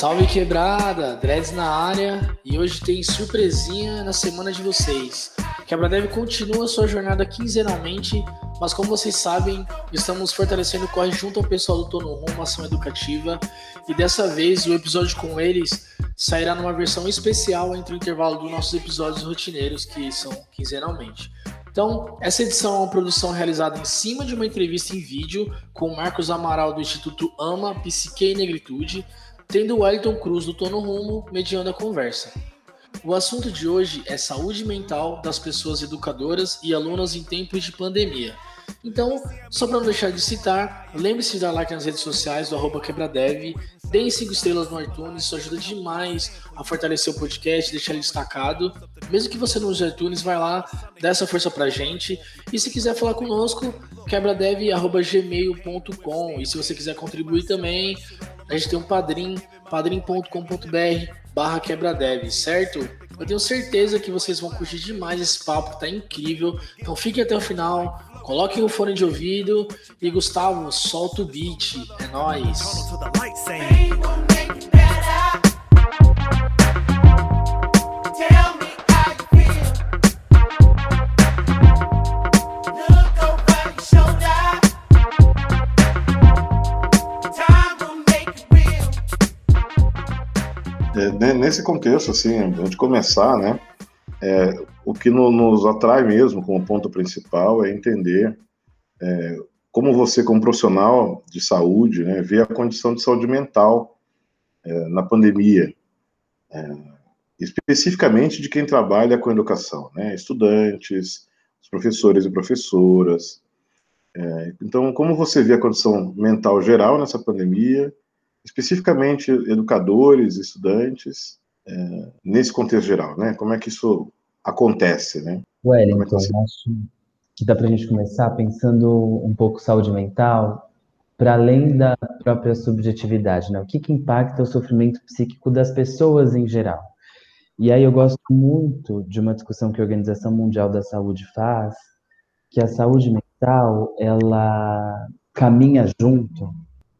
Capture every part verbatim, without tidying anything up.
Salve quebrada, Dreads na área, e hoje tem surpresinha na semana de vocês. QuebraDev continua sua jornada quinzenalmente, mas como vocês sabem, estamos fortalecendo o corre junto ao pessoal do Tono Rumo, Ação Educativa, e dessa vez o episódio com eles sairá numa versão especial entre o intervalo dos nossos episódios rotineiros, que são quinzenalmente. Então, essa edição é uma produção realizada em cima de uma entrevista em vídeo com Marcos Amaral do Instituto Ama, Psiqueia e Negritude, tendo o Wellington Cruz do Tono Rumo mediando a conversa. O assunto de hoje é saúde mental das pessoas educadoras e alunas em tempos de pandemia. Então, só para não deixar de citar, lembre-se de dar like nas redes sociais do arroba QuebraDev, deem cinco estrelas no iTunes, isso ajuda demais a fortalecer o podcast, deixar ele destacado. Mesmo que você não use iTunes, vai lá, dá essa força pra gente. E se quiser falar conosco, quebradev arroba gmail ponto com. E se você quiser contribuir também, a gente tem um padrim, padrim.com.br barra QuebraDev, certo? Eu tenho certeza que vocês vão curtir demais esse papo, tá incrível. Então fiquem até o final, coloquem o fone de ouvido e, Gustavo, solta o beat, é nóis! Nesse contexto, assim, antes de começar, né, é, o que no, nos atrai mesmo como ponto principal é entender é, como você, como profissional de saúde, né, vê a condição de saúde mental é, na pandemia, é, especificamente de quem trabalha com educação, né, estudantes, os professores e professoras. É, então, como você vê a condição mental geral nessa pandemia, especificamente educadores, estudantes, é, nesse contexto geral, né? Como é que isso acontece, né? Wellington, é que você... acho que dá para a gente começar pensando um pouco saúde mental, para além da própria subjetividade, né? O que, que impacta o sofrimento psíquico das pessoas em geral? E aí eu gosto muito de uma discussão que a Organização Mundial da Saúde faz, que a saúde mental, ela caminha junto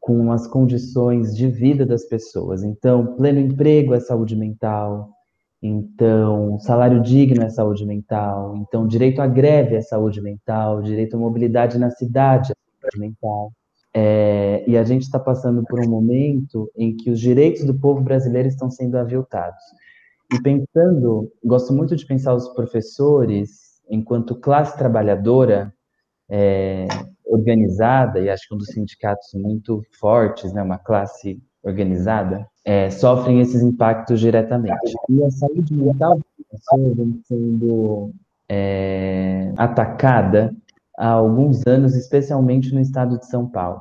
com as condições de vida das pessoas. Então, pleno emprego é saúde mental, então, salário digno é saúde mental, então, direito à greve é saúde mental, direito à mobilidade na cidade é saúde mental. É, e a gente está passando por um momento em que os direitos do povo brasileiro estão sendo aviltados. E pensando, gosto muito de pensar os professores, enquanto classe trabalhadora, é, organizada, e acho que um dos sindicatos muito fortes, né, uma classe organizada, é, sofrem esses impactos diretamente. E a saúde mental das pessoas vem sendo é, atacada há alguns anos, especialmente no estado de São Paulo.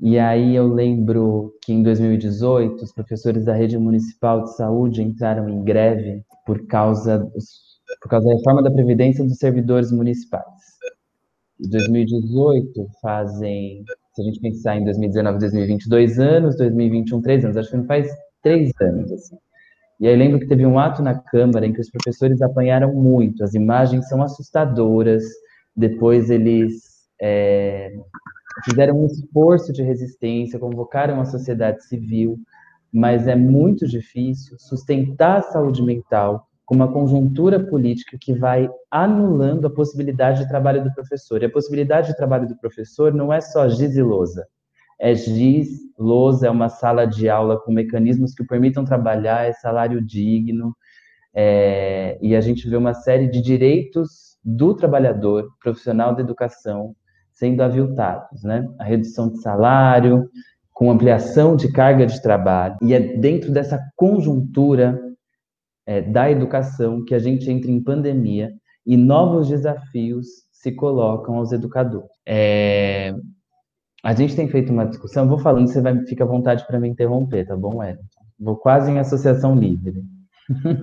E aí eu lembro que em dois mil e dezoito, os professores da rede municipal de saúde entraram em greve por causa, por causa da reforma da Previdência dos servidores municipais. dois mil e dezoito fazem, se a gente pensar em dois mil e dezenove, dois mil e vinte, dois anos, dois mil e vinte e um, três anos, acho que não faz três anos, assim. E aí lembro que teve um ato na Câmara em que os professores apanharam muito, as imagens são assustadoras, depois eles é, fizeram um esforço de resistência, convocaram a sociedade civil, mas é muito difícil sustentar a saúde mental com uma conjuntura política que vai anulando a possibilidade de trabalho do professor. E a possibilidade de trabalho do professor não é só giz e lousa. É giz, lousa, é uma sala de aula com mecanismos que permitam trabalhar, é salário digno, é... e a gente vê uma série de direitos do trabalhador, profissional da educação, sendo aviltados, né? A redução de salário, com ampliação de carga de trabalho. E é dentro dessa conjuntura É, da educação, que a gente entra em pandemia e novos desafios se colocam aos educadores. É, a gente tem feito uma discussão, vou falando, você vai, fica à vontade para me interromper, tá bom, Elton? Vou quase em associação livre.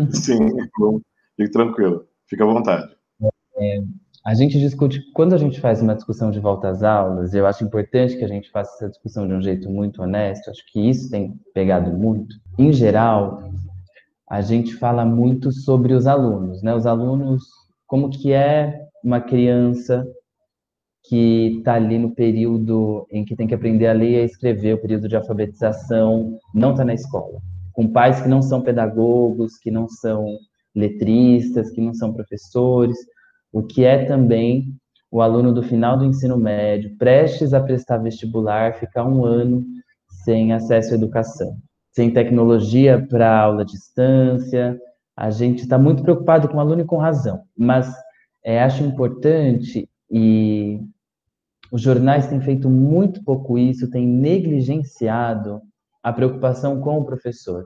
Sim, fique tranquilo, fica à vontade. É, a gente discute, quando a gente faz uma discussão de volta às aulas, eu acho importante que a gente faça essa discussão de um jeito muito honesto, acho que isso tem pegado muito. Em geral, a gente fala muito sobre os alunos, né? Os alunos, como que é uma criança que está ali no período em que tem que aprender a ler e a escrever, o período de alfabetização, não está na escola. com pais que não são pedagogos, que não são letristas, que não são professores, o que é também o aluno do final do ensino médio, prestes a prestar vestibular, ficar um ano sem acesso à educação, sem tecnologia para aula à distância. A gente está muito preocupado com o aluno e com razão, mas é, acho importante, e os jornais têm feito muito pouco isso, têm negligenciado a preocupação com o professor.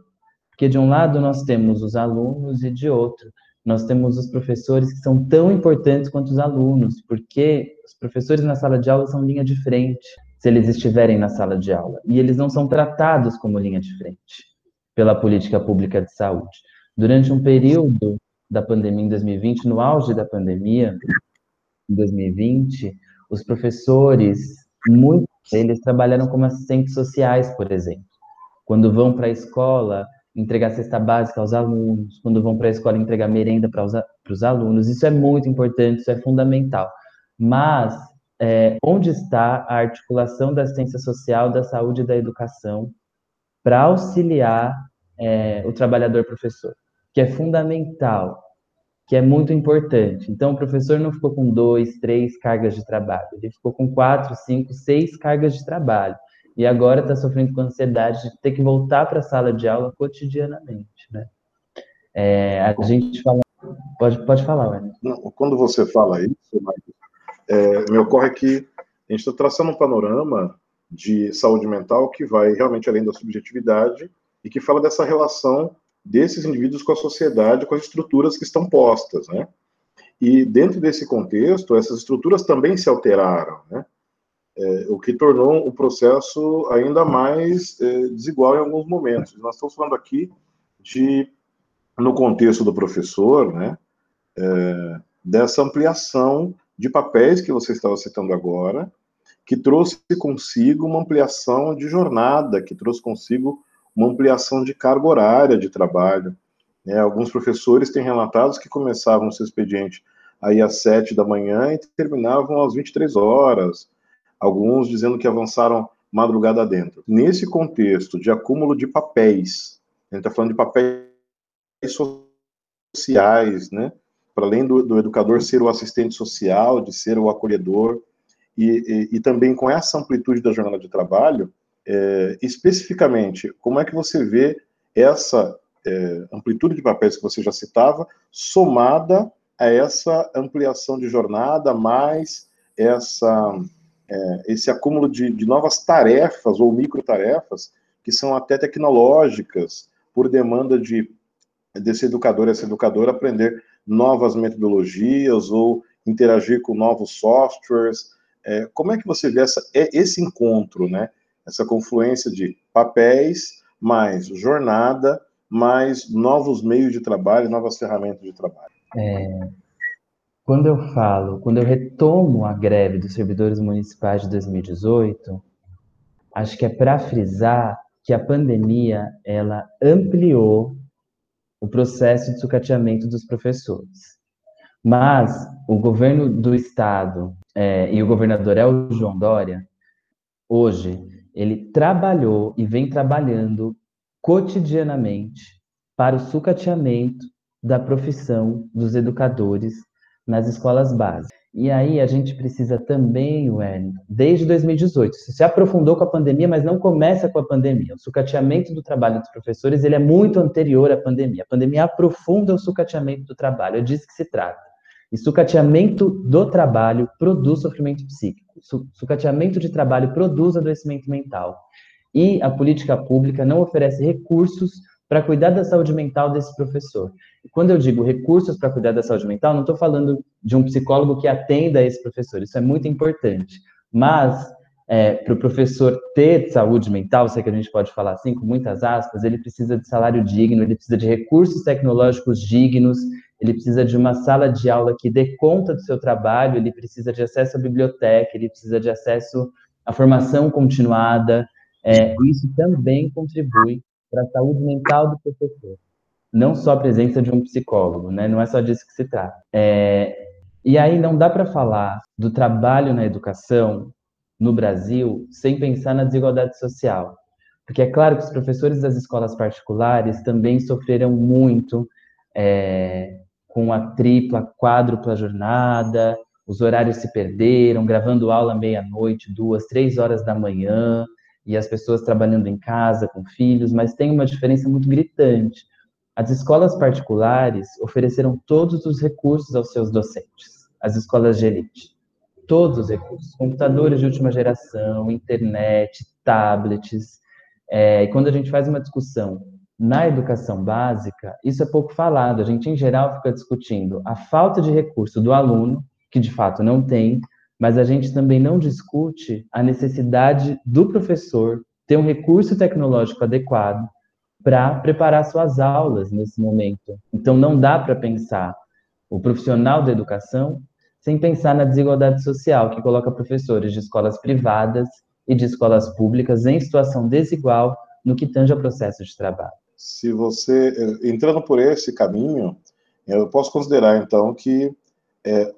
Porque de um lado nós temos os alunos e de outro nós temos os professores, que são tão importantes quanto os alunos, porque os professores na sala de aula são linha de frente, se eles estiverem na sala de aula, e eles não são tratados como linha de frente pela política pública de saúde. Durante um período da pandemia, em dois mil e vinte, no auge da pandemia, em dois mil e vinte, os professores, muitos deles trabalharam como assistentes sociais, por exemplo. Quando vão para a escola, entregar cesta básica aos alunos, quando vão para a escola entregar merenda para os, para os alunos. Isso é muito importante, isso é fundamental. Mas, é, onde está a articulação da assistência social, da saúde e da educação para auxiliar é, o trabalhador professor? Que é fundamental, que é muito importante. Então, o professor não ficou com dois, três cargas de trabalho, ele ficou com quatro, cinco, seis cargas de trabalho. E agora está sofrendo com ansiedade de ter que voltar para a sala de aula cotidianamente, né? É, a gente fala... Pode, pode falar, Wellington. Não, quando você fala isso, é, me ocorre que a gente está traçando um panorama de saúde mental que vai realmente além da subjetividade e que fala dessa relação desses indivíduos com a sociedade, com as estruturas que estão postas, né? E dentro desse contexto, essas estruturas também se alteraram, né? É, o que tornou o processo ainda mais é, desigual em alguns momentos. Nós estamos falando aqui de, no contexto do professor, né, é, dessa ampliação de papéis que você estava citando agora, que trouxe consigo uma ampliação de jornada, que trouxe consigo uma ampliação de carga horária de trabalho, né? Alguns professores têm relatado que começavam o seu expediente aí às sete da manhã e terminavam às vinte e três horas, alguns dizendo que avançaram madrugada dentro. Nesse contexto de acúmulo de papéis, a gente está falando de papéis sociais, né? Para além do, do educador ser o assistente social, de ser o acolhedor, e, e, e também com essa amplitude da jornada de trabalho, é, especificamente, como é que você vê essa é, amplitude de papéis que você já citava, somada a essa ampliação de jornada, mais essa... esse acúmulo de, de novas tarefas ou microtarefas que são até tecnológicas, por demanda de, desse educador e essa educadora aprender novas metodologias ou interagir com novos softwares. É, como é que você vê essa, esse encontro, né? Essa confluência de papéis, mais jornada, mais novos meios de trabalho, novas ferramentas de trabalho? É... Quando eu falo, quando eu retomo a greve dos servidores municipais de dois mil e dezoito, acho que é para frisar que a pandemia, ela ampliou o processo de sucateamento dos professores. Mas o governo do Estado é, e o governador Elio João Dória, hoje, ele trabalhou e vem trabalhando cotidianamente para o sucateamento da profissão dos educadores nas escolas básicas. E aí a gente precisa também, Wellington, desde dois mil e dezoito, se aprofundou com a pandemia, mas não começa com a pandemia. O sucateamento do trabalho dos professores, ele é muito anterior à pandemia. A pandemia aprofunda o sucateamento do trabalho, é disso que se trata. E sucateamento do trabalho produz sofrimento psíquico. Sucateamento de trabalho produz adoecimento mental. E a política pública não oferece recursos para cuidar da saúde mental desse professor. E quando eu digo recursos para cuidar da saúde mental, não estou falando de um psicólogo que atenda esse professor, isso é muito importante. Mas, é, para o professor ter saúde mental, sei que a gente pode falar assim, com muitas aspas, ele precisa de salário digno, ele precisa de recursos tecnológicos dignos, ele precisa de uma sala de aula que dê conta do seu trabalho, ele precisa de acesso à biblioteca, ele precisa de acesso à formação continuada. É, isso também contribui para a saúde mental do professor. Não só a presença de um psicólogo, né? Não é só disso que se trata. É... E aí não dá para falar do trabalho na educação no Brasil sem pensar na desigualdade social. Porque é claro que os professores das escolas particulares também sofreram muito é, com a tripla, quádrupla jornada, os horários se perderam, gravando aula meia-noite, duas, três horas da manhã, e as pessoas trabalhando em casa, com filhos, mas tem uma diferença muito gritante. As escolas particulares ofereceram todos os recursos aos seus docentes, as escolas de elite. Todos os recursos, computadores de última geração, internet, tablets. É, e quando a gente faz uma discussão na educação básica, isso é pouco falado. A gente, em geral, fica discutindo a falta de recurso do aluno, que de fato não tem, mas a gente também não discute a necessidade do professor ter um recurso tecnológico adequado para preparar suas aulas nesse momento. Então, não dá para pensar o profissional da educação sem pensar na desigualdade social, que coloca professores de escolas privadas e de escolas públicas em situação desigual no que tange ao processo de trabalho. Se você, entrando por esse caminho, eu posso considerar, então, que é,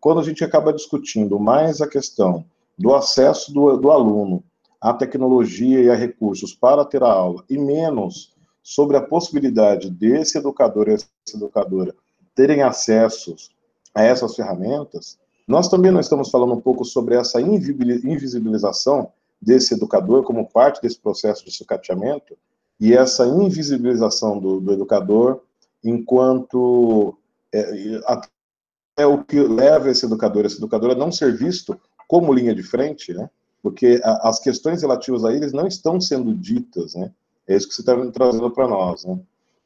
quando a gente acaba discutindo mais a questão do acesso do, do aluno à tecnologia e a recursos para ter a aula, e menos sobre a possibilidade desse educador e essa educadora terem acesso a essas ferramentas, nós também não estamos falando um pouco sobre essa invisibilização desse educador como parte desse processo de sucateamento, e essa invisibilização do, do educador enquanto... É, é o que leva esse educador, essa educadora, a não ser visto como linha de frente, né? Porque a, as questões relativas a eles não estão sendo ditas, né? É isso que você está trazendo para nós, né?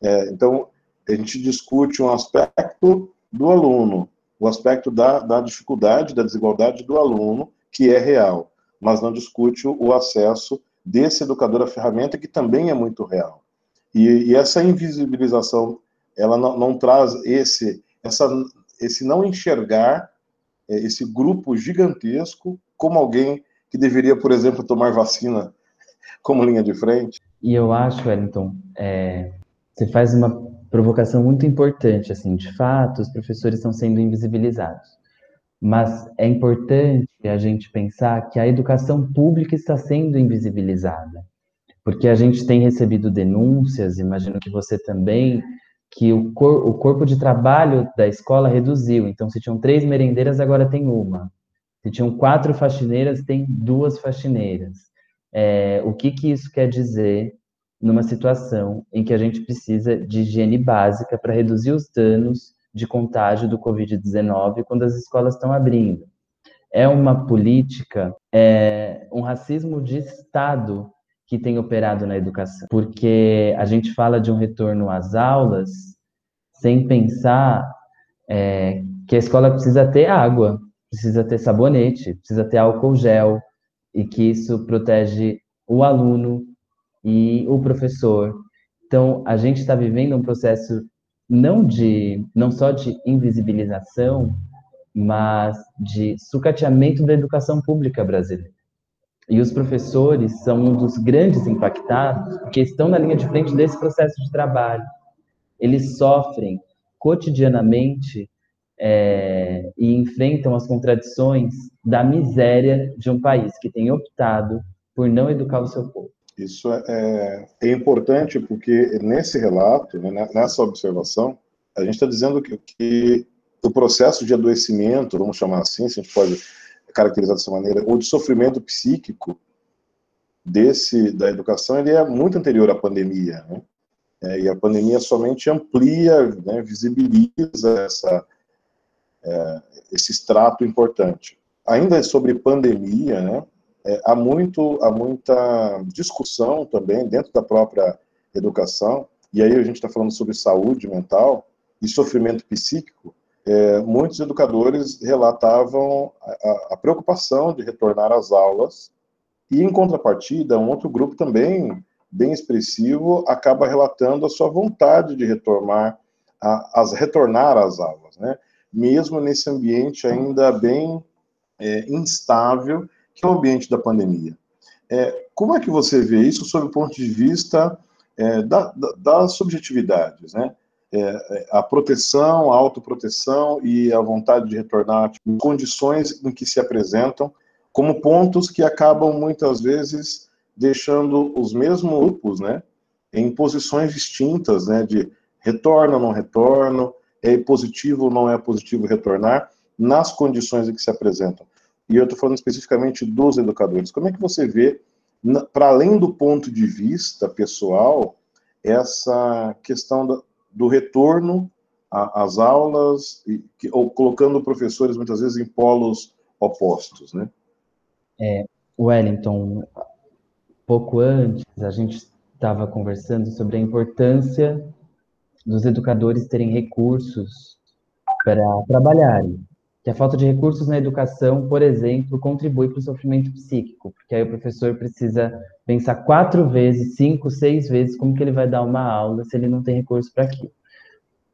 É, então, a gente discute um aspecto do aluno, o aspecto da, da dificuldade, da desigualdade do aluno, que é real, mas não discute o, o acesso desse educador à ferramenta, que também é muito real. E, e essa invisibilização, ela não, não traz esse... essa esse não enxergar esse grupo gigantesco como alguém que deveria, por exemplo, tomar vacina como linha de frente. E eu acho, Wellington, é, você faz uma provocação muito importante, assim, de fato, os professores estão sendo invisibilizados. Mas é importante a gente pensar que a educação pública está sendo invisibilizada, porque a gente tem recebido denúncias, imagino que você também... que o, cor, o corpo de trabalho da escola reduziu. Então, se tinham três merendeiras, agora tem uma. Se tinham quatro faxineiras, tem duas faxineiras. É, o que, que isso quer dizer numa situação em que a gente precisa de higiene básica para reduzir os danos de contágio do covid dezenove quando as escolas estão abrindo? É uma política, é, um racismo de Estado que tem operado na educação, porque a gente fala de um retorno às aulas sem pensar é, que a escola precisa ter água, precisa ter sabonete, precisa ter álcool gel, e que isso protege o aluno e o professor. Então, a gente está vivendo um processo não, de, não só de invisibilização, mas de sucateamento da educação pública brasileira. E os professores são um dos grandes impactados, porque estão na linha de frente desse processo de trabalho. Eles sofrem cotidianamente é, e enfrentam as contradições da miséria de um país que tem optado por não educar o seu povo. Isso é, é importante, porque nesse relato, né, nessa observação, a gente está dizendo que, que o processo de adoecimento, vamos chamar assim, se a gente pode... caracterizado dessa maneira, ou de sofrimento psíquico desse, da educação, ele é muito anterior à pandemia, né? É, e a pandemia somente amplia, né, visibiliza essa, é, esse extrato importante. Ainda sobre pandemia, né, é, há, muito, há muita discussão também dentro da própria educação, e aí a gente está falando sobre saúde mental e sofrimento psíquico. É, muitos educadores relatavam a, a preocupação de retornar às aulas, e, em contrapartida, um outro grupo também, bem expressivo, acaba relatando a sua vontade de retornar, a, as, retornar às aulas, né? Mesmo nesse ambiente ainda bem é, instável, que é o ambiente da pandemia. É, como é que você vê isso sob o ponto de vista é, da, da, das subjetividades, né? É, a proteção, a autoproteção e a vontade de retornar, tipo, condições em que se apresentam como pontos que acabam muitas vezes deixando os mesmos grupos, né, em posições distintas, né, de retorno, não retorno, é positivo, não é positivo retornar, nas condições em que se apresentam. E eu estou falando especificamente dos educadores. Como é que você vê, para além do ponto de vista pessoal, essa questão do, do retorno às aulas, e, ou colocando professores, muitas vezes, em polos opostos, né? É, Wellington, pouco antes, a gente estava conversando sobre a importância dos educadores terem recursos para trabalharem. Que a falta de recursos na educação, por exemplo, contribui para o sofrimento psíquico, porque aí o professor precisa pensar quatro vezes, cinco, seis vezes, como que ele vai dar uma aula se ele não tem recurso para aquilo.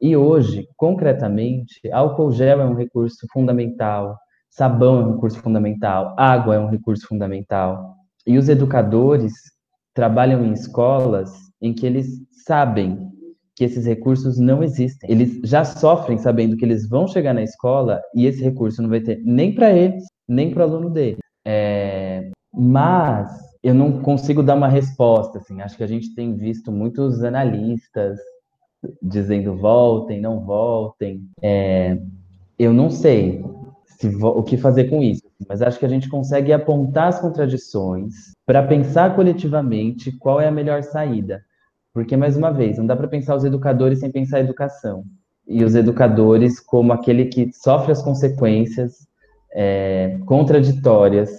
E hoje, concretamente, álcool gel é um recurso fundamental, sabão é um recurso fundamental, água é um recurso fundamental. E os educadores trabalham em escolas em que eles sabem que esses recursos não existem. Eles já sofrem sabendo que eles vão chegar na escola e esse recurso não vai ter nem para eles, nem para o aluno dele. É, mas eu não consigo dar uma resposta, assim. Acho que a gente tem visto muitos analistas dizendo voltem, não voltem. É, eu não sei se vo- o que fazer com isso, mas acho que a gente consegue apontar as contradições para pensar coletivamente qual é a melhor saída. Porque, mais uma vez, não dá para pensar os educadores sem pensar a educação. E os educadores como aquele que sofre as consequências é, contraditórias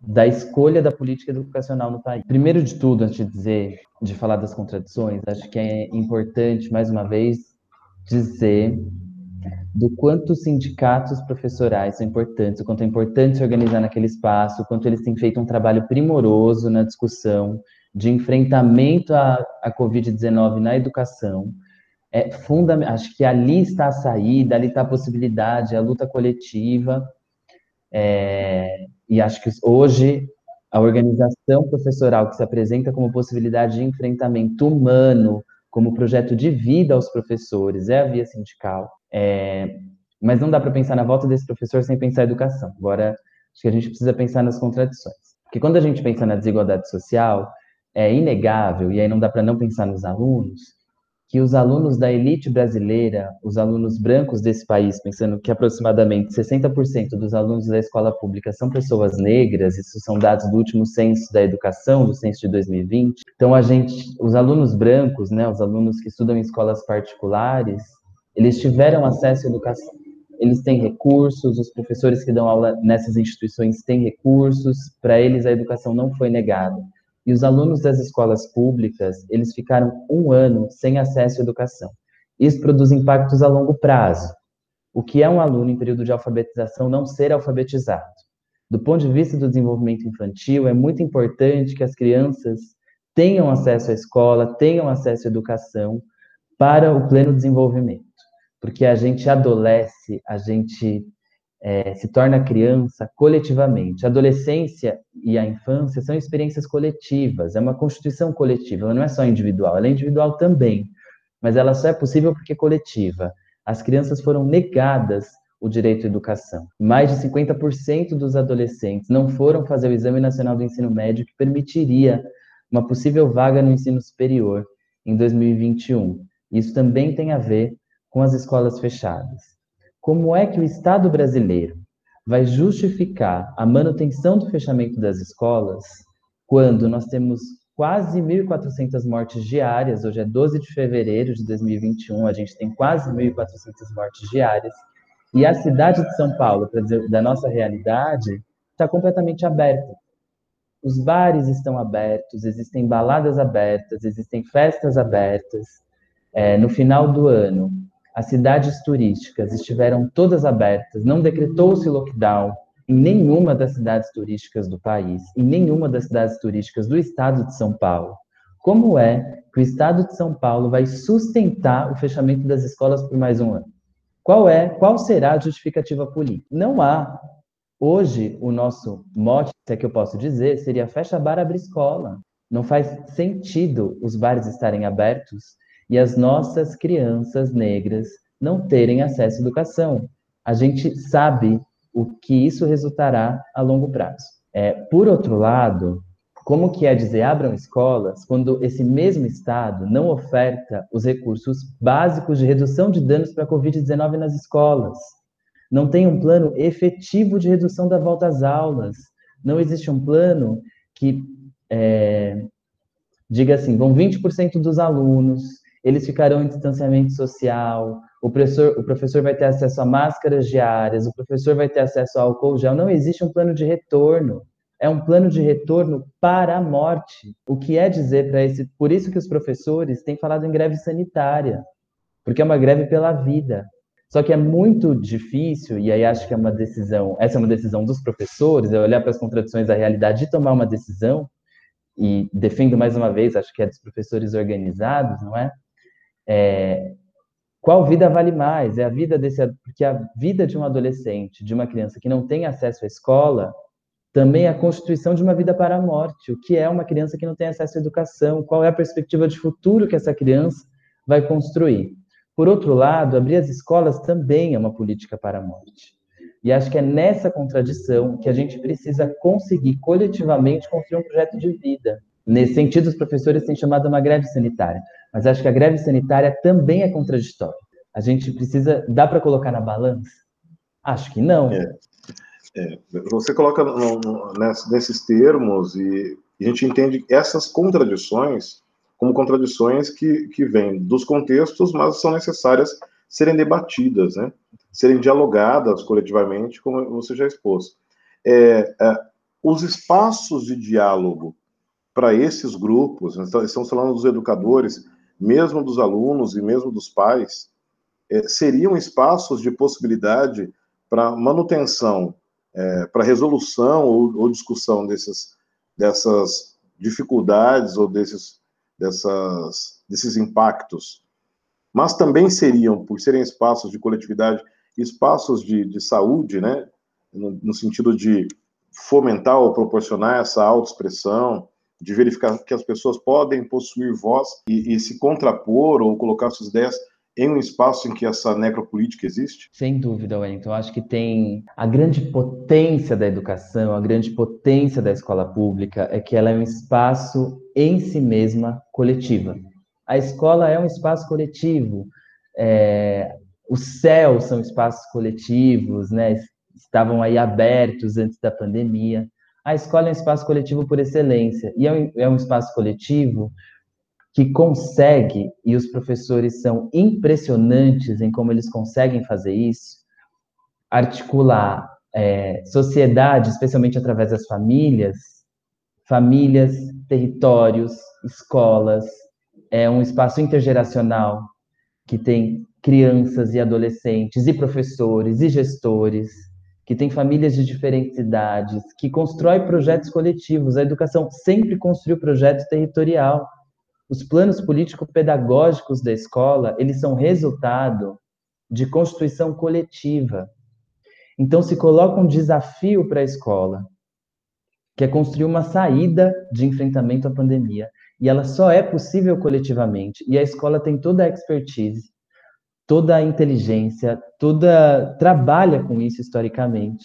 da escolha da política educacional no país. Primeiro de tudo, antes de dizer, de falar das contradições, acho que é importante, mais uma vez, dizer do quanto os sindicatos professorais são importantes, o quanto é importante se organizar naquele espaço, o quanto eles têm feito um trabalho primoroso na discussão de enfrentamento à, à covid dezenove na educação. É fundamental, acho que ali está a saída, ali está a possibilidade, a luta coletiva, é, e acho que hoje a organização professoral que se apresenta como possibilidade de enfrentamento humano, como projeto de vida aos professores, é a via sindical, é, mas não dá para pensar na volta desse professor sem pensar a educação. Agora, acho que a gente precisa pensar nas contradições, porque quando a gente pensa na desigualdade social, é inegável, e aí não dá para não pensar nos alunos, que os alunos da elite brasileira, os alunos brancos desse país, pensando que aproximadamente sessenta por cento dos alunos da escola pública são pessoas negras, isso são dados do último censo da educação, do censo de dois mil e vinte, então a gente, os alunos brancos, né, os alunos que estudam em escolas particulares, eles tiveram acesso à educação, eles têm recursos, os professores que dão aula nessas instituições têm recursos, para eles a educação não foi negada. E os alunos das escolas públicas, eles ficaram um ano sem acesso à educação. Isso produz impactos a longo prazo. O que é um aluno em período de alfabetização não ser alfabetizado? Do ponto de vista do desenvolvimento infantil, é muito importante que as crianças tenham acesso à escola, tenham acesso à educação para o pleno desenvolvimento. Porque a gente adolesce, a gente... É, se torna criança coletivamente. A adolescência e a infância são experiências coletivas, é uma constituição coletiva, ela não é só individual, ela é individual também, mas ela só é possível porque é coletiva. As crianças foram negadas o direito à educação. Mais de cinquenta por cento dos adolescentes não foram fazer o Exame Nacional do Ensino Médio, que permitiria uma possível vaga no ensino superior em dois mil e vinte e um. Isso também tem a ver com as escolas fechadas. Como é que o Estado brasileiro vai justificar a manutenção do fechamento das escolas quando nós temos quase mil e quatrocentas mortes diárias? Hoje é doze de fevereiro de dois mil e vinte e um, a gente tem quase mil e quatrocentas mortes diárias, e a cidade de São Paulo, para dizer da nossa realidade, está completamente aberta. Os bares estão abertos, existem baladas abertas, existem festas abertas. É, no final do ano, as cidades turísticas estiveram todas abertas, não decretou-se lockdown em nenhuma das cidades turísticas do país, em nenhuma das cidades turísticas do estado de São Paulo. Como é que o estado de São Paulo vai sustentar o fechamento das escolas por mais um ano? Qual é, qual será a justificativa política? Não há. Hoje, o nosso mote, se é que eu posso dizer, seria fecha bar, abre escola. Não faz sentido os bares estarem abertos e as nossas crianças negras não terem acesso à educação. A gente sabe o que isso resultará a longo prazo. É, por outro lado, Como que é dizer abram escolas quando esse mesmo Estado não oferta os recursos básicos de redução de danos para a covid dezenove nas escolas? Não tem um plano efetivo de redução da volta às aulas. Não existe um plano que é, diga assim, vão vinte por cento dos alunos, eles ficarão em distanciamento social, o professor, o professor vai ter acesso a máscaras diárias, o professor vai ter acesso a álcool gel. Não existe um plano de retorno. É um plano de retorno para a morte. O que é dizer para esse... Por isso que os professores têm falado em greve sanitária, porque é uma greve pela vida. Só que é muito difícil, e aí acho que é uma decisão... Essa é uma decisão dos professores, é olhar para as contradições da realidade e tomar uma decisão, e defendo mais uma vez, acho que é dos professores organizados, não é? É... Qual vida vale mais? É a vida desse... Porque a vida de um adolescente, de uma criança que não tem acesso à escola... Também a constituição de uma vida para a morte. O que é uma criança que não tem acesso à educação? Qual é a perspectiva de futuro que essa criança vai construir? Por outro lado, abrir as escolas também é uma política para a morte. E acho que é nessa contradição que a gente precisa conseguir coletivamente construir um projeto de vida. Nesse sentido, os professores têm chamado uma greve sanitária. Mas acho que a greve sanitária também é contraditória. A gente precisa... Dá para colocar na balança? Acho que não. É. É, você coloca no, no, nesses termos e a gente entende essas contradições como contradições que, que vêm dos contextos, mas são necessárias serem debatidas, né? Serem dialogadas coletivamente, como você já expôs. É, é, os espaços de diálogo para esses grupos, estamos falando dos educadores, mesmo dos alunos e mesmo dos pais, é, seriam espaços de possibilidade para manutenção, É, para resolução ou, ou discussão desses, dessas dificuldades ou desses, dessas, desses impactos. Mas também seriam, por serem espaços de coletividade, espaços de, de saúde, né? No, no sentido de fomentar ou proporcionar essa autoexpressão, de verificar que as pessoas podem possuir voz e, e se contrapor ou colocar suas ideias em um espaço em que essa necropolítica existe? Sem dúvida, Wellington. Eu acho que tem... A grande potência da educação, a grande potência da escola pública é que ela é um espaço em si mesma coletiva. A escola é um espaço coletivo. É... Os C E Us são espaços coletivos, né? Estavam aí abertos antes da pandemia. A escola é um espaço coletivo por excelência. E é um, é um espaço coletivo... que consegue, e os professores são impressionantes em como eles conseguem fazer isso, articular é, sociedade, especialmente através das famílias, famílias, territórios, escolas, é um espaço intergeracional que tem crianças e adolescentes, e professores, e gestores, que tem famílias de diferentes idades, que constrói projetos coletivos. A educação sempre construiu projeto territorial. Os planos político-pedagógicos da escola, eles são resultado de constituição coletiva. Então, se coloca um desafio para a escola, que é construir uma saída de enfrentamento à pandemia. E ela só é possível coletivamente. E a escola tem toda a expertise, toda a inteligência, toda... trabalha com isso historicamente,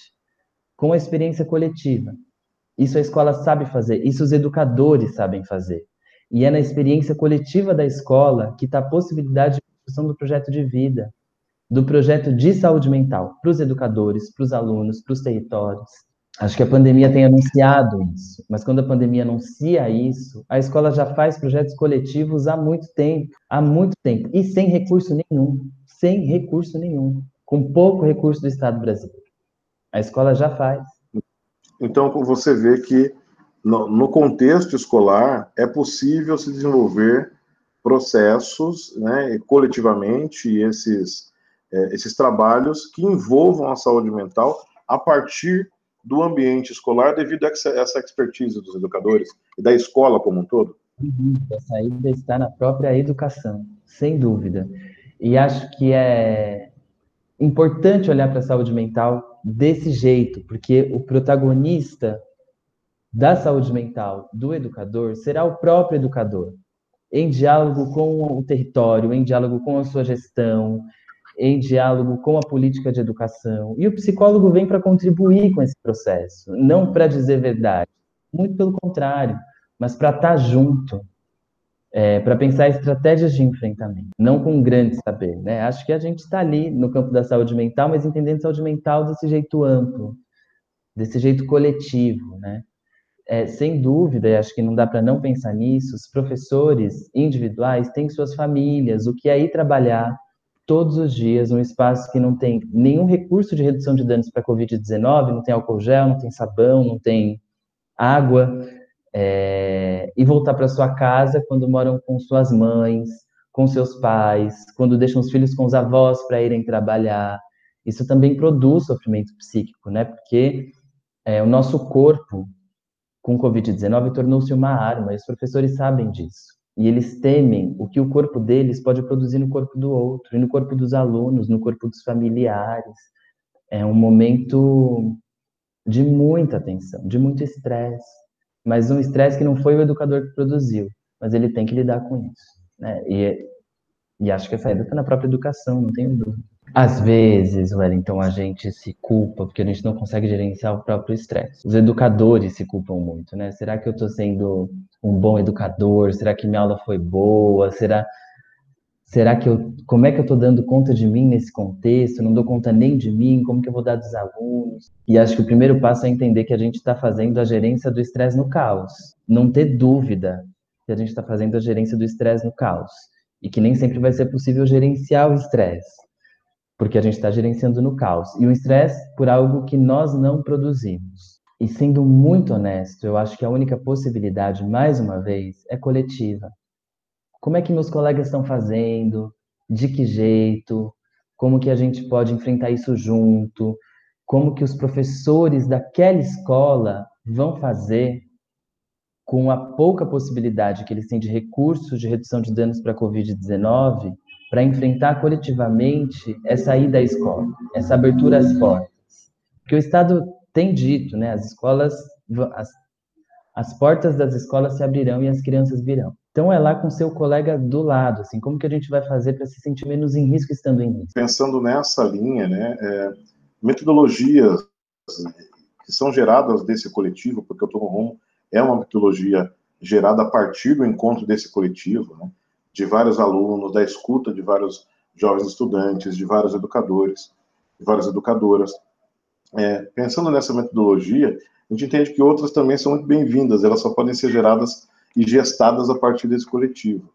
com a experiência coletiva. Isso a escola sabe fazer, isso os educadores sabem fazer. E é na experiência coletiva da escola que está a possibilidade de construção do projeto de vida, do projeto de saúde mental, para os educadores, para os alunos, para os territórios. Acho que a pandemia tem anunciado isso, mas quando a pandemia anuncia isso, a escola já faz projetos coletivos há muito tempo, há muito tempo, e sem recurso nenhum, sem recurso nenhum, com pouco recurso do Estado brasileiro. A escola já faz. Então, você vê que No, no contexto escolar, é possível se desenvolver processos, né, coletivamente, esses, é, esses trabalhos que envolvam a saúde mental a partir do ambiente escolar, devido a essa, essa expertise dos educadores e da escola como um todo? Uhum, a saída está na própria educação, sem dúvida. E acho que é importante olhar para a saúde mental desse jeito, porque o protagonista da saúde mental do educador será o próprio educador, em diálogo com o território, em diálogo com a sua gestão, em diálogo com a política de educação. E o psicólogo vem para contribuir com esse processo, não para dizer verdade. Muito pelo contrário, mas para estar junto, é, para pensar estratégias de enfrentamento, não com grande saber, né? Acho que a gente está ali no campo da saúde mental, mas entendendo saúde mental desse jeito amplo, desse jeito coletivo, né? É, sem dúvida, e acho que não dá para não pensar nisso, os professores individuais têm suas famílias, o que é ir trabalhar todos os dias num espaço que não tem nenhum recurso de redução de danos para covid dezenove, não tem álcool gel, não tem sabão, não tem água, é, e voltar para sua casa quando moram com suas mães, com seus pais, quando deixam os filhos com os avós para irem trabalhar. Isso também produz sofrimento psíquico, né? Porque é, o nosso corpo, com covid dezenove, tornou-se uma arma, e os professores sabem disso. E eles temem o que o corpo deles pode produzir no corpo do outro, e no corpo dos alunos, no corpo dos familiares. É um momento de muita tensão, de muito estresse, mas um estresse que não foi o educador que produziu, mas ele tem que lidar com isso, né? E, e acho que a saída está na própria educação, não tenho dúvida. Às vezes, Wellington, a gente se culpa porque a gente não consegue gerenciar o próprio estresse. Os educadores se culpam muito, né? Será que eu estou sendo um bom educador? Será que minha aula foi boa? Será, será que eu... Como é que eu estou dando conta de mim nesse contexto? Eu não dou conta nem de mim, como que eu vou dar dos alunos? E acho que o primeiro passo é entender que a gente está fazendo a gerência do estresse no caos. Não ter dúvida que a gente está fazendo a gerência do estresse no caos. E que nem sempre vai ser possível gerenciar o estresse, porque a gente está gerenciando no caos. E o estresse por algo que nós não produzimos. E sendo muito honesto, eu acho que a única possibilidade, mais uma vez, é coletiva. Como é que meus colegas estão fazendo? De que jeito? Como que a gente pode enfrentar isso junto? Como que os professores daquela escola vão fazer com a pouca possibilidade que eles têm de recursos de redução de danos para a covid dezenove, para enfrentar coletivamente essa ida à escola, essa abertura às portas? Porque o Estado tem dito, né, as escolas, as, as portas das escolas se abrirão e as crianças virão. Então é lá com seu colega do lado, assim, como que a gente vai fazer para se sentir menos em risco estando em risco? Pensando nessa linha, né, é, metodologias que são geradas desse coletivo, porque o Tono Romo é uma metodologia gerada a partir do encontro desse coletivo, né, de vários alunos, da escuta de vários jovens estudantes, de vários educadores, de várias educadoras. É, pensando nessa metodologia, a gente entende que outras também são muito bem-vindas, elas só podem ser geradas e gestadas a partir desse coletivo.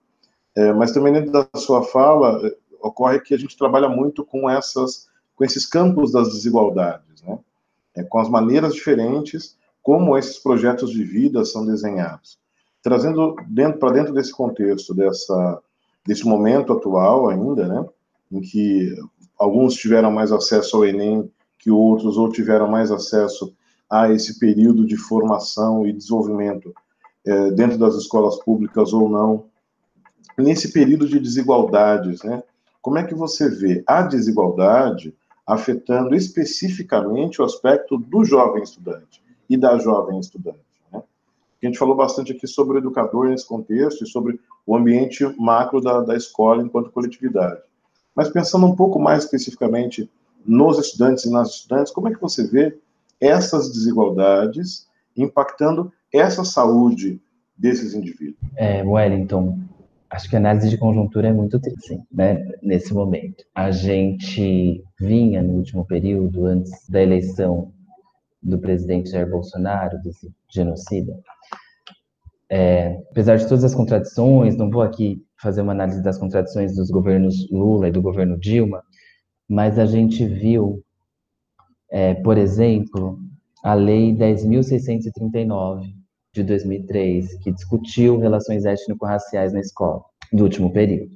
É, mas também dentro da sua fala, ocorre que a gente trabalha muito com, essas, com esses campos das desigualdades, né? É, com as maneiras diferentes, como esses projetos de vida são desenhados. Trazendo dentro, para dentro desse contexto, dessa, desse momento atual ainda, né, em que alguns tiveram mais acesso ao Enem que outros, ou tiveram mais acesso a esse período de formação e desenvolvimento é, dentro das escolas públicas ou não. Nesse período de desigualdades, né, como é que você vê a desigualdade afetando especificamente o aspecto do jovem estudante e da jovem estudante? A gente falou bastante aqui sobre o educador nesse contexto e sobre o ambiente macro da, da escola enquanto coletividade. Mas pensando um pouco mais especificamente nos estudantes e nas estudantes, como é que você vê essas desigualdades impactando essa saúde desses indivíduos? É, Wellington, acho que a análise de conjuntura é muito triste, né, nesse momento. A gente vinha no último período, antes da eleição do presidente Jair Bolsonaro, desse genocida, É, apesar de todas as contradições, não vou aqui fazer uma análise das contradições dos governos Lula e do governo Dilma, mas a gente viu, é, por exemplo, a Lei dez mil seiscentos e trinta e nove, de dois mil e três, que discutiu relações étnico-raciais na escola, do último período.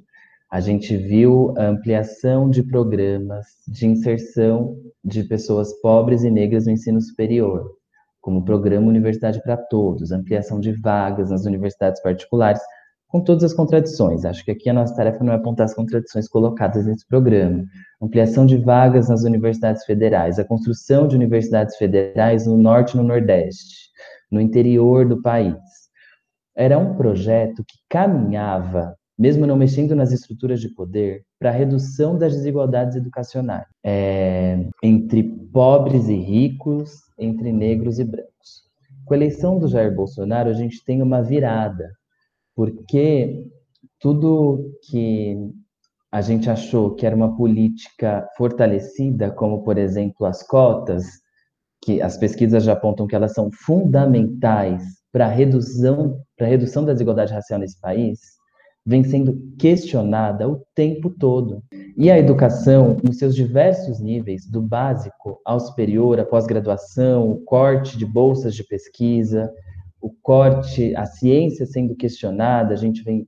A gente viu a ampliação de programas de inserção de pessoas pobres e negras no ensino superior, como o Programa Universidade para Todos, ampliação de vagas nas universidades particulares, com todas as contradições. Acho que aqui a nossa tarefa não é apontar as contradições colocadas nesse programa. Ampliação de vagas nas universidades federais, a construção de universidades federais no Norte e no Nordeste, no interior do país. Era um projeto que caminhava, mesmo não mexendo nas estruturas de poder, para a redução das desigualdades educacionais, é, entre pobres e ricos, entre negros e brancos. Com a eleição do Jair Bolsonaro, a gente tem uma virada, porque tudo que a gente achou que era uma política fortalecida, como, por exemplo, as cotas, que as pesquisas já apontam que elas são fundamentais para a redução, para a redução da desigualdade racial nesse país, vem sendo questionada o tempo todo. E a educação, nos seus diversos níveis, do básico ao superior, a pós-graduação, o corte de bolsas de pesquisa, o corte, a ciência sendo questionada, a gente vem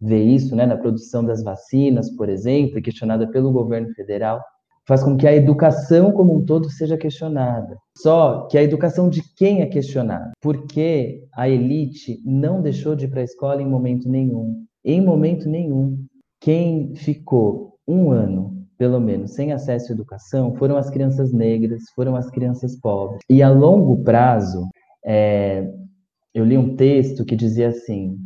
ver isso, né, na produção das vacinas, por exemplo, questionada pelo governo federal, faz com que a educação como um todo seja questionada. Só que a educação de quem é questionada? Porque a elite não deixou de ir para a escola em momento nenhum. Em momento nenhum. Quem ficou um ano, pelo menos, sem acesso à educação foram as crianças negras, foram as crianças pobres. E a longo prazo, é, eu li um texto que dizia assim,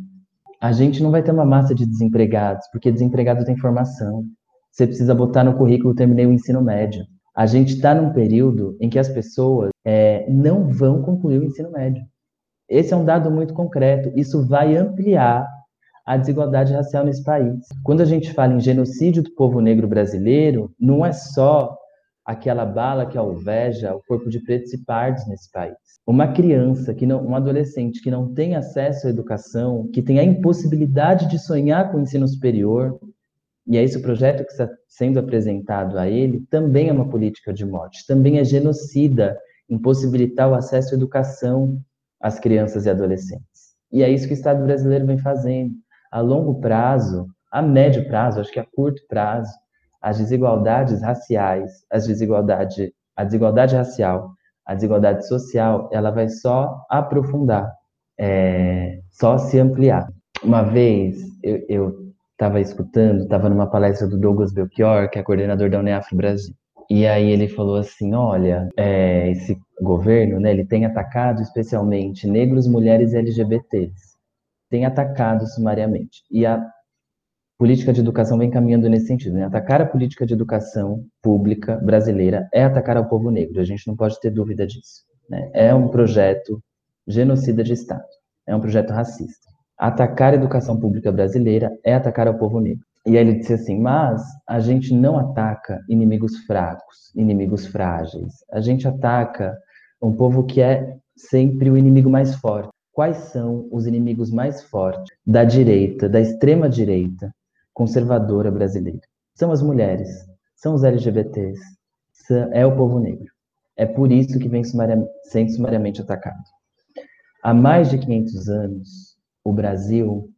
a gente não vai ter uma massa de desempregados, porque desempregado tem formação. Você precisa botar no currículo, terminei o ensino médio. A gente está num período em que as pessoas é, não vão concluir o ensino médio. Esse é um dado muito concreto. Isso vai ampliar a desigualdade racial nesse país. Quando a gente fala em genocídio do povo negro brasileiro, não é só aquela bala que alveja o corpo de pretos e pardos nesse país. Uma criança, que não, um adolescente que não tem acesso à educação, que tem a impossibilidade de sonhar com o ensino superior, e é esse o projeto que está sendo apresentado a ele, também é uma política de morte, também é genocida, impossibilitar o acesso à educação às crianças e adolescentes. E é isso que o Estado brasileiro vem fazendo. A longo prazo, a médio prazo, acho que a curto prazo, as desigualdades raciais, as desigualdade, a desigualdade racial, a desigualdade social, ela vai só aprofundar, é, só se ampliar. Uma vez, eu... eu estava escutando, estava numa palestra do Douglas Belchior, que é coordenador da UNEAF Brasil. E aí ele falou assim, olha, é, esse governo, né, ele tem atacado especialmente negros, mulheres e L G B T s. Tem atacado sumariamente. E a política de educação vem caminhando nesse sentido, né? Atacar a política de educação pública brasileira é atacar ao povo negro. A gente não pode ter dúvida disso, né? É um projeto genocida de Estado. É um projeto racista. Atacar a educação pública brasileira é atacar ao povo negro. E aí ele disse assim, mas a gente não ataca inimigos fracos, inimigos frágeis. A gente ataca um povo que é sempre o inimigo mais forte. Quais são os inimigos mais fortes da direita, da extrema direita conservadora brasileira? São as mulheres, são os L G B T s, é o povo negro. É por isso que vem sumariamente, sendo sumariamente atacado. Há mais de quinhentos anos, o Brasil,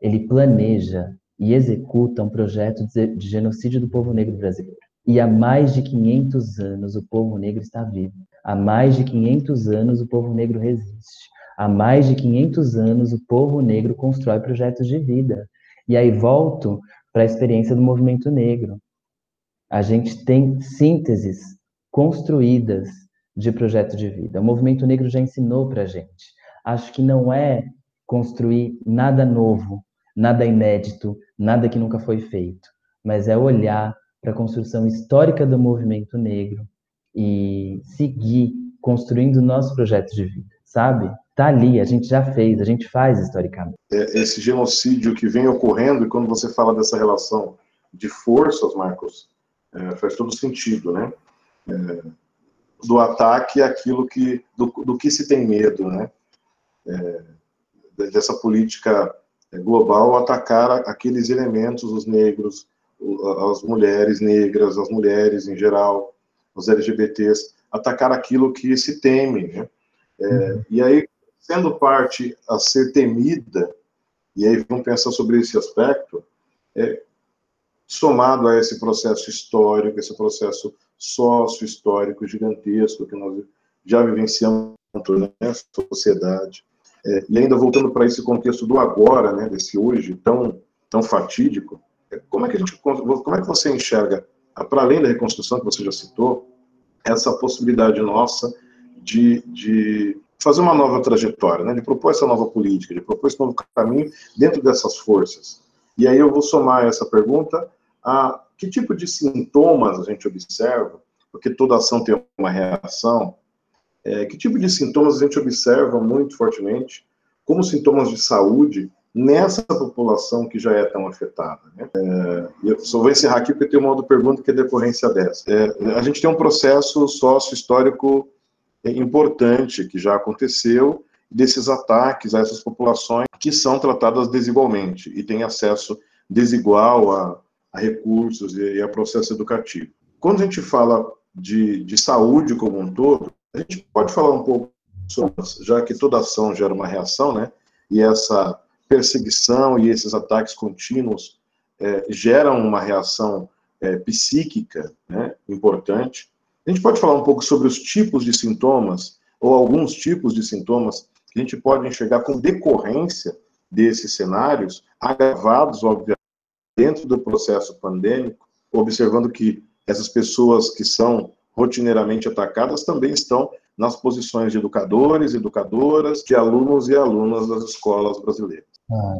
ele planeja e executa um projeto de genocídio do povo negro brasileiro. E há mais de quinhentos anos o povo negro está vivo. Há mais de quinhentos anos o povo negro resiste. Há mais de quinhentos anos o povo negro constrói projetos de vida. E aí volto para a experiência do movimento negro. A gente tem sínteses construídas de projeto de vida. O movimento negro já ensinou para a gente. Acho que não é construir nada novo, nada inédito, nada que nunca foi feito, mas é olhar para a construção histórica do movimento negro e seguir construindo o nosso projeto de vida, sabe? Tá ali, a gente já fez, a gente faz historicamente. Esse genocídio que vem ocorrendo, e quando você fala dessa relação de forças, Marcos, é, faz todo sentido, né? É, do ataque àquilo que, do, do que se tem medo, né? É, dessa política global, atacar aqueles elementos, os negros, as mulheres negras, as mulheres em geral, os L G B T s, atacar aquilo que se teme, né? É, uhum. E aí, sendo parte a ser temida, e aí vamos pensar sobre esse aspecto, é, somado a esse processo histórico, esse processo sócio-histórico gigantesco que nós já vivenciamos na sociedade, É, e ainda voltando para esse contexto do agora, né, desse hoje tão, tão fatídico, como é que a gente, como é que você enxerga, para além da reconstrução que você já citou, essa possibilidade nossa de, de fazer uma nova trajetória, né, de propor essa nova política, de propor esse novo caminho dentro dessas forças? E aí eu vou somar essa pergunta a que tipo de sintomas a gente observa, porque toda ação tem uma reação, É, que tipo de sintomas a gente observa muito fortemente como sintomas de saúde nessa população que já é tão afetada, né? É, eu só vou encerrar aqui porque tem uma outra pergunta que é decorrência dessa. É, a gente tem um processo sócio-histórico importante que já aconteceu desses ataques a essas populações que são tratadas desigualmente e têm acesso desigual a, a recursos e a processo educativo. Quando a gente fala de, de saúde como um todo, a gente pode falar um pouco sobre isso, já que toda ação gera uma reação, né? E essa perseguição e esses ataques contínuos é, geram uma reação é, psíquica, né, importante. A gente pode falar um pouco sobre os tipos de sintomas, ou alguns tipos de sintomas que a gente pode enxergar com decorrência desses cenários, agravados, obviamente, dentro do processo pandêmico, observando que essas pessoas que são rotineiramente atacadas também estão nas posições de educadores, educadoras, de alunos e alunas das escolas brasileiras. Ah,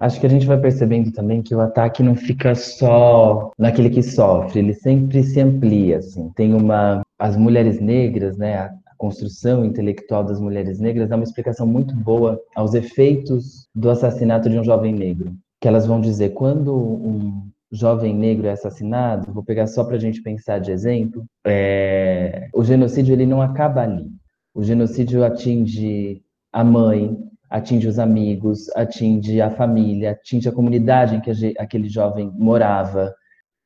acho que a gente vai percebendo também que o ataque não fica só naquele que sofre, ele sempre se amplia, assim. Tem uma... As mulheres negras, né, a construção intelectual das mulheres negras dá uma explicação muito boa aos efeitos do assassinato de um jovem negro, que elas vão dizer, quando um jovem negro é assassinado, vou pegar só para a gente pensar de exemplo, é... o genocídio ele não acaba ali. O genocídio atinge a mãe, atinge os amigos, atinge a família, atinge a comunidade em que aquele jovem morava.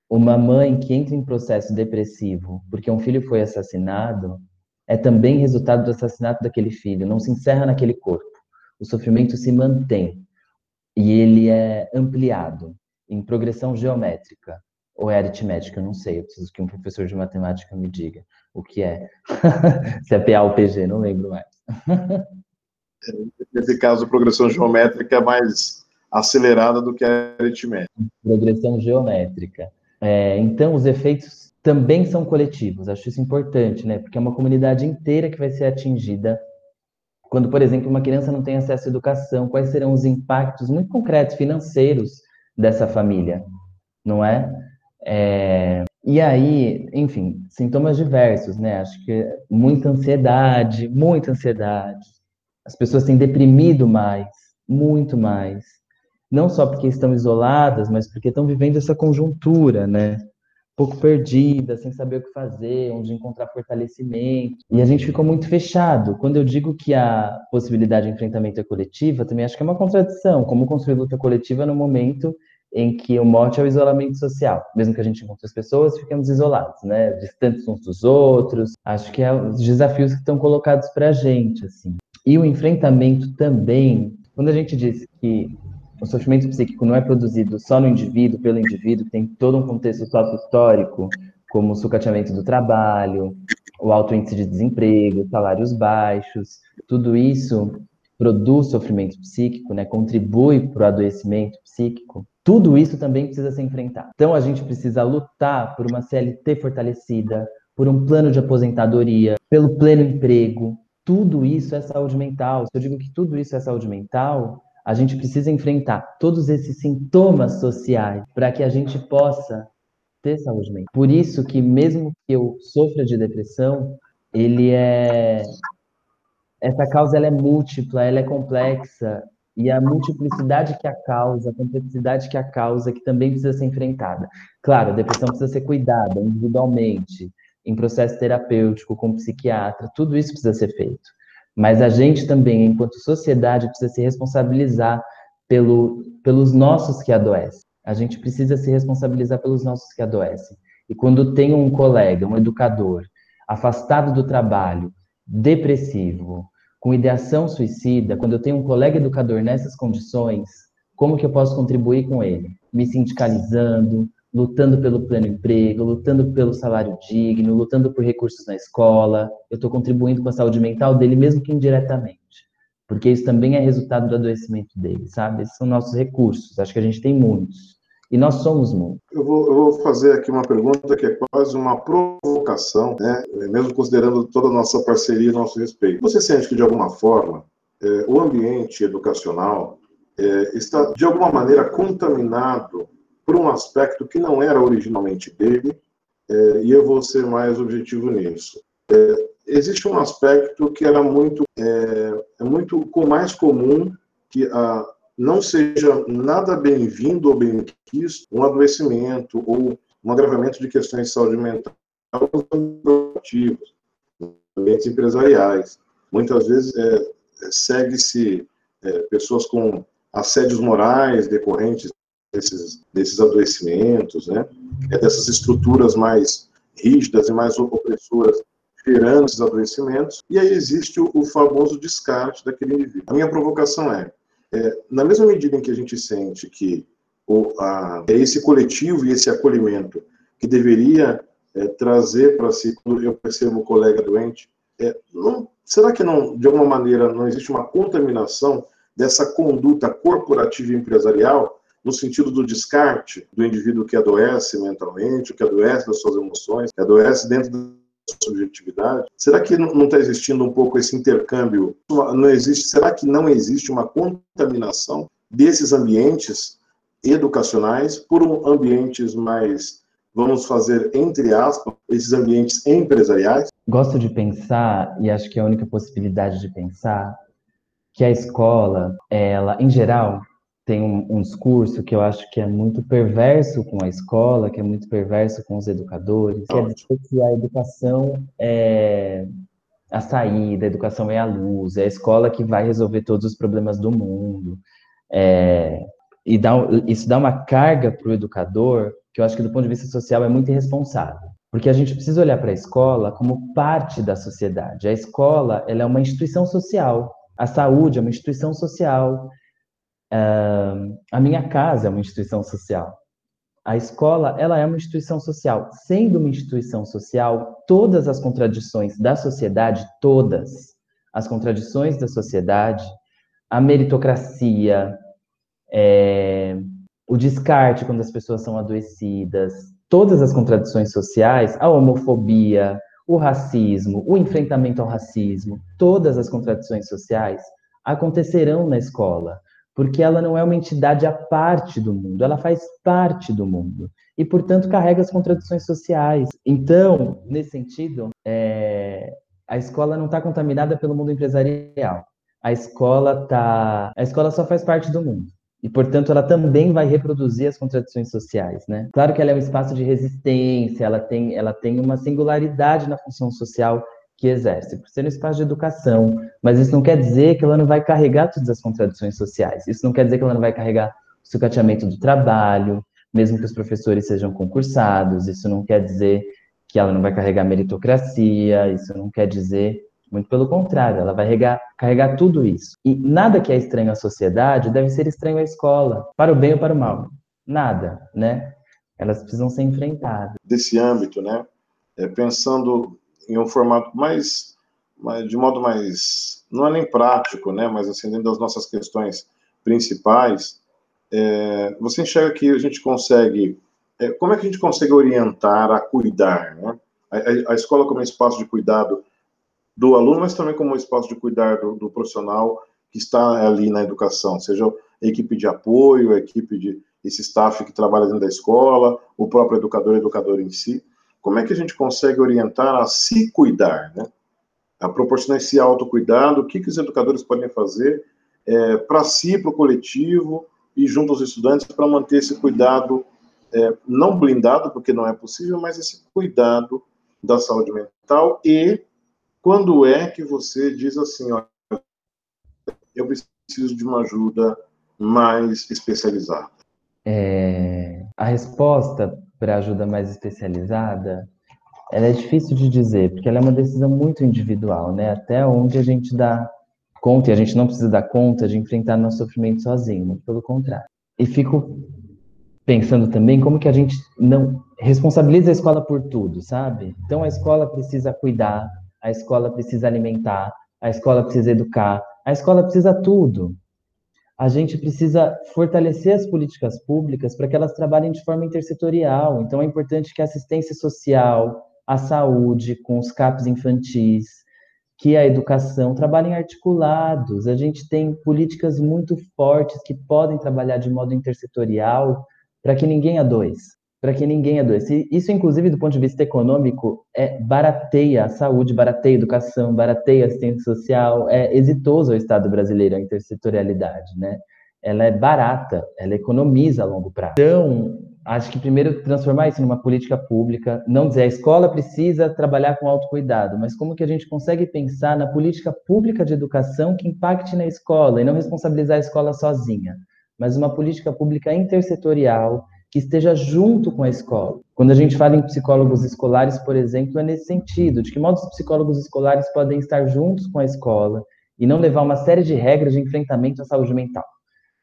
Uma mãe que entra em processo depressivo porque um filho foi assassinado é também resultado do assassinato daquele filho, não se encerra naquele corpo. O sofrimento se mantém e ele é ampliado em progressão geométrica, ou é aritmética, eu não sei, eu preciso que um professor de matemática me diga o que é, se é P A ou P G, não lembro mais. Nesse caso, progressão geométrica é mais acelerada do que a aritmética. Progressão geométrica. É, então, os efeitos também são coletivos, acho isso importante, né? Porque é uma comunidade inteira que vai ser atingida. Quando, por exemplo, uma criança não tem acesso à educação, quais serão os impactos muito concretos, financeiros, dessa família, não é? é? E aí, enfim, sintomas diversos, né? Acho que muita ansiedade, muita ansiedade. As pessoas têm deprimido mais, muito mais. Não só porque estão isoladas, mas porque estão vivendo essa conjuntura, né? Um pouco perdida, sem saber o que fazer, onde encontrar fortalecimento. E a gente ficou muito fechado. Quando eu digo que a possibilidade de enfrentamento é coletiva, também acho que é uma contradição. Como construir luta coletiva no momento em que o mote é o isolamento social? Mesmo que a gente encontre as pessoas, ficamos isolados, né? Distantes uns dos outros. Acho que é os desafios que estão colocados para a gente, assim. E o enfrentamento também, quando a gente diz que o sofrimento psíquico não é produzido só no indivíduo, pelo indivíduo, que tem todo um contexto sócio-histórico, como o sucateamento do trabalho, o alto índice de desemprego, salários baixos, tudo isso produz sofrimento psíquico, né? Contribui para o adoecimento psíquico. Tudo isso também precisa ser enfrentado. Então, a gente precisa lutar por uma C L T fortalecida, por um plano de aposentadoria, pelo pleno emprego. Tudo isso é saúde mental. Se eu digo que tudo isso é saúde mental, a gente precisa enfrentar todos esses sintomas sociais para que a gente possa ter saúde mental. Por isso que mesmo que eu sofra de depressão, ele é... essa causa ela é múltipla, ela é complexa, e a multiplicidade que a causa, a complexidade que a causa, que também precisa ser enfrentada. Claro, a depressão precisa ser cuidada individualmente, em processo terapêutico, com um psiquiatra, tudo isso precisa ser feito. Mas a gente também, enquanto sociedade, precisa se responsabilizar pelo, pelos nossos que adoecem. A gente precisa se responsabilizar pelos nossos que adoecem. E quando tem um colega, um educador, afastado do trabalho, depressivo, com ideação suicida, quando eu tenho um colega educador nessas condições, como que eu posso contribuir com ele? Me sindicalizando, lutando pelo pleno emprego, lutando pelo salário digno, lutando por recursos na escola. Eu estou contribuindo com a saúde mental dele, mesmo que indiretamente. Porque isso também é resultado do adoecimento dele, sabe? Esses são nossos recursos. Acho que a gente tem muitos. E nós somos muitos. Eu vou, eu vou fazer aqui uma pergunta que é quase uma provocação, né? Mesmo considerando toda a nossa parceria e nosso respeito. Você sente que, de alguma forma, é, o ambiente educacional é, está, de alguma maneira, contaminado por um aspecto que não era originalmente dele, é, e eu vou ser mais objetivo nisso. É, existe um aspecto que era muito, é, é muito mais comum que a, não seja nada bem-vindo ou bem-quisto um adoecimento ou um agravamento de questões de saúde mental ativos, ambientes empresariais. Muitas vezes é, segue-se é, pessoas com assédios morais decorrentes desses, desses adoecimentos, né? É dessas estruturas mais rígidas e mais opressoras gerando esses adoecimentos, e aí existe o, o famoso descarte daquele indivíduo. A minha provocação é, é, na mesma medida em que a gente sente que o, a, é esse coletivo e esse acolhimento que deveria é, trazer para si, quando eu percebo um colega doente, é, não, será que não, de alguma maneira não existe uma contaminação dessa conduta corporativa e empresarial no sentido do descarte do indivíduo que adoece mentalmente, que adoece das suas emoções, que adoece dentro da subjetividade? Será que não está existindo um pouco esse intercâmbio? Não existe, será que não existe uma contaminação desses ambientes educacionais por um ambientes mais, vamos fazer entre aspas, esses ambientes empresariais? Gosto de pensar, e acho que é a única possibilidade de pensar, que a escola, ela, em geral, tem um, um discurso que eu acho que é muito perverso com a escola, que é muito perverso com os educadores, que é dizer que a educação é a saída, a educação é a luz, é a escola que vai resolver todos os problemas do mundo. É, e dá, isso dá uma carga para o educador, que eu acho que do ponto de vista social é muito irresponsável. Porque a gente precisa olhar para a escola como parte da sociedade. A escola, ela é uma instituição social. A saúde é uma instituição social, uh, a minha casa é uma instituição social, a escola ela é uma instituição social. Sendo uma instituição social, todas as contradições da sociedade, todas as contradições da sociedade, a meritocracia, é, o descarte quando as pessoas são adoecidas, todas as contradições sociais, a homofobia, o racismo, o enfrentamento ao racismo, todas as contradições sociais acontecerão na escola, porque ela não é uma entidade à parte do mundo, ela faz parte do mundo, e, portanto, carrega as contradições sociais. Então, nesse sentido, é, a escola não está contaminada pelo mundo empresarial. A escola, tá, a escola só faz parte do mundo. E, portanto, ela também vai reproduzir as contradições sociais, né? Claro que ela é um espaço de resistência, ela tem, ela tem uma singularidade na função social que exerce, por ser um espaço de educação, mas isso não quer dizer que ela não vai carregar todas as contradições sociais, isso não quer dizer que ela não vai carregar o sucateamento do trabalho, mesmo que os professores sejam concursados, isso não quer dizer que ela não vai carregar meritocracia, isso não quer dizer... Muito pelo contrário, ela vai regar, carregar tudo isso. E nada que é estranho à sociedade deve ser estranho à escola, para o bem ou para o mal. Nada, né? Elas precisam ser enfrentadas. Desse âmbito, né? É, pensando em um formato mais, mais, de modo mais, não é nem prático, né? Mas assim, dentro das nossas questões principais, é, você enxerga que a gente consegue, é, como é que a gente consegue orientar a cuidar, né? A, a, a escola como espaço de cuidado do aluno, mas também como espaço de cuidar do, do profissional que está ali na educação, seja a equipe de apoio, a equipe de esse staff que trabalha dentro da escola, o próprio educador, o educador em si. Como é que a gente consegue orientar a se cuidar, né? A proporcionar esse autocuidado, o que, que os educadores podem fazer é, para si, para o coletivo e junto aos estudantes para manter esse cuidado é, não blindado, porque não é possível, mas esse cuidado da saúde mental. E quando é que você diz assim, ó, eu preciso de uma ajuda mais especializada? É, a resposta para ajuda mais especializada, ela é difícil de dizer, porque ela é uma decisão muito individual, né? Até onde a gente dá conta, e a gente não precisa dar conta de enfrentar nosso sofrimento sozinho, pelo contrário. E fico pensando também como que a gente não responsabiliza a escola por tudo, sabe? Então a escola precisa cuidar, a escola precisa alimentar, a escola precisa educar, a escola precisa tudo. A gente precisa fortalecer as políticas públicas para que elas trabalhem de forma intersetorial. Então, é importante que a assistência social, a saúde, com os C A Ps infantis, que a educação, trabalhem articulados. A gente tem políticas muito fortes que podem trabalhar de modo intersetorial para que ninguém adoeça, para que ninguém adoeça. Isso, inclusive, do ponto de vista econômico, é, barateia a saúde, barateia a educação, barateia a assistência social, é exitoso ao Estado brasileiro, a intersetorialidade, né? Ela é barata, ela economiza a longo prazo. Então, acho que primeiro transformar isso numa política pública, não dizer a escola precisa trabalhar com autocuidado, mas como que a gente consegue pensar na política pública de educação que impacte na escola e não responsabilizar a escola sozinha, mas uma política pública intersetorial, que esteja junto com a escola. Quando a gente fala em psicólogos escolares, por exemplo, é nesse sentido, de que modo os psicólogos escolares podem estar juntos com a escola e não levar uma série de regras de enfrentamento à saúde mental.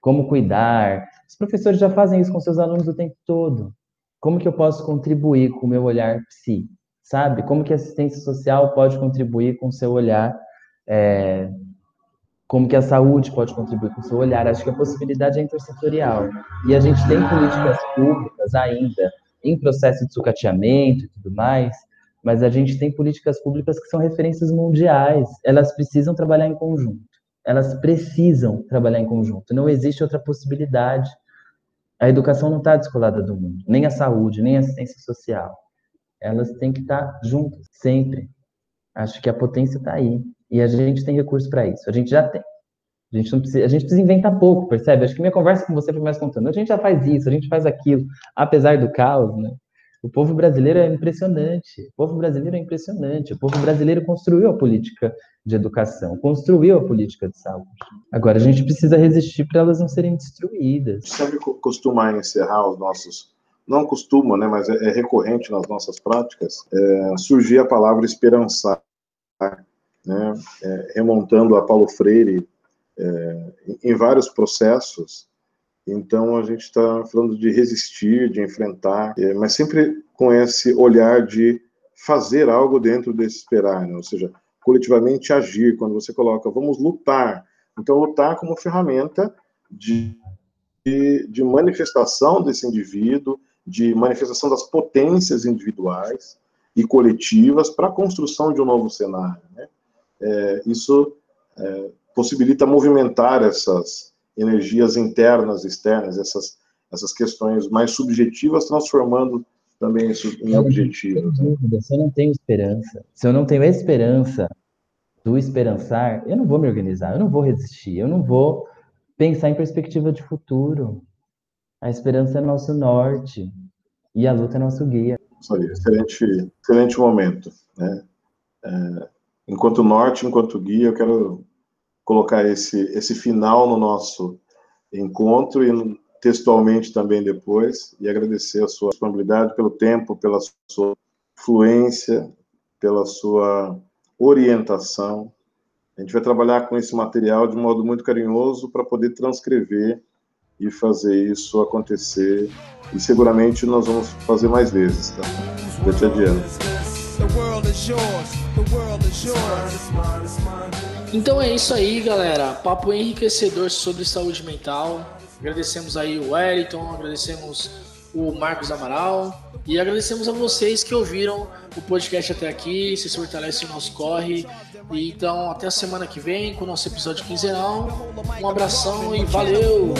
Como cuidar? Os professores já fazem isso com seus alunos o tempo todo. Como que eu posso contribuir com o meu olhar psi? Sabe? Como que a assistência social pode contribuir com o seu olhar... É... como que a saúde pode contribuir com o seu olhar. Acho que a possibilidade é intersetorial. E a gente tem políticas públicas ainda, em processo de sucateamento e tudo mais, mas a gente tem políticas públicas que são referências mundiais. Elas precisam trabalhar em conjunto. Elas precisam trabalhar em conjunto. Não existe outra possibilidade. A educação não está descolada do mundo, nem a saúde, nem a assistência social. Elas têm que estar juntas, sempre. Acho que a potência está aí. E a gente tem recurso para isso, a gente já tem. A gente, não precisa, a gente precisa inventar pouco, percebe? Acho que minha conversa com você foi mais contando. A gente já faz isso, a gente faz aquilo, apesar do caos, né? O povo brasileiro é impressionante, o povo brasileiro é impressionante. O povo brasileiro construiu a política de educação, construiu a política de saúde. Agora, a gente precisa resistir para elas não serem destruídas. Sempre costuma encerrar os nossos... Não costuma, né? Mas é recorrente nas nossas práticas, é, surgir a palavra esperançar. Né, é, remontando a Paulo Freire é, em vários processos. Então a gente está falando de resistir, de enfrentar, é, mas sempre com esse olhar de fazer algo dentro desse esperar, né? Ou seja, coletivamente agir, quando você coloca, vamos lutar. Então lutar como ferramenta de, de, de manifestação desse indivíduo, de manifestação das potências individuais e coletivas para a construção de um novo cenário, né? É, isso é, possibilita movimentar essas energias internas e externas, essas, essas questões mais subjetivas, transformando também isso em objetivos. Né? Se eu não tenho esperança, se eu não tenho a esperança do esperançar, eu não vou me organizar, eu não vou resistir, eu não vou pensar em perspectiva de futuro. A esperança é nosso norte e a luta é nosso guia. Isso aí, excelente, excelente momento, né? É... Enquanto norte, enquanto guia, eu quero colocar esse, esse final no nosso encontro e textualmente também depois, e agradecer a sua disponibilidade, pelo tempo, pela sua fluência, pela sua orientação. A gente vai trabalhar com esse material de um modo muito carinhoso para poder transcrever e fazer isso acontecer, e seguramente nós vamos fazer mais vezes, tá? Eu te adianto. Então é isso aí, galera. Papo enriquecedor sobre saúde mental. Agradecemos aí o Wellington, agradecemos o Marcos Amaral e agradecemos a vocês que ouviram o podcast até aqui. Vocês fortalecem o nosso corre. E então, até a semana que vem com o nosso episódio quinzenal. Um abração e valeu!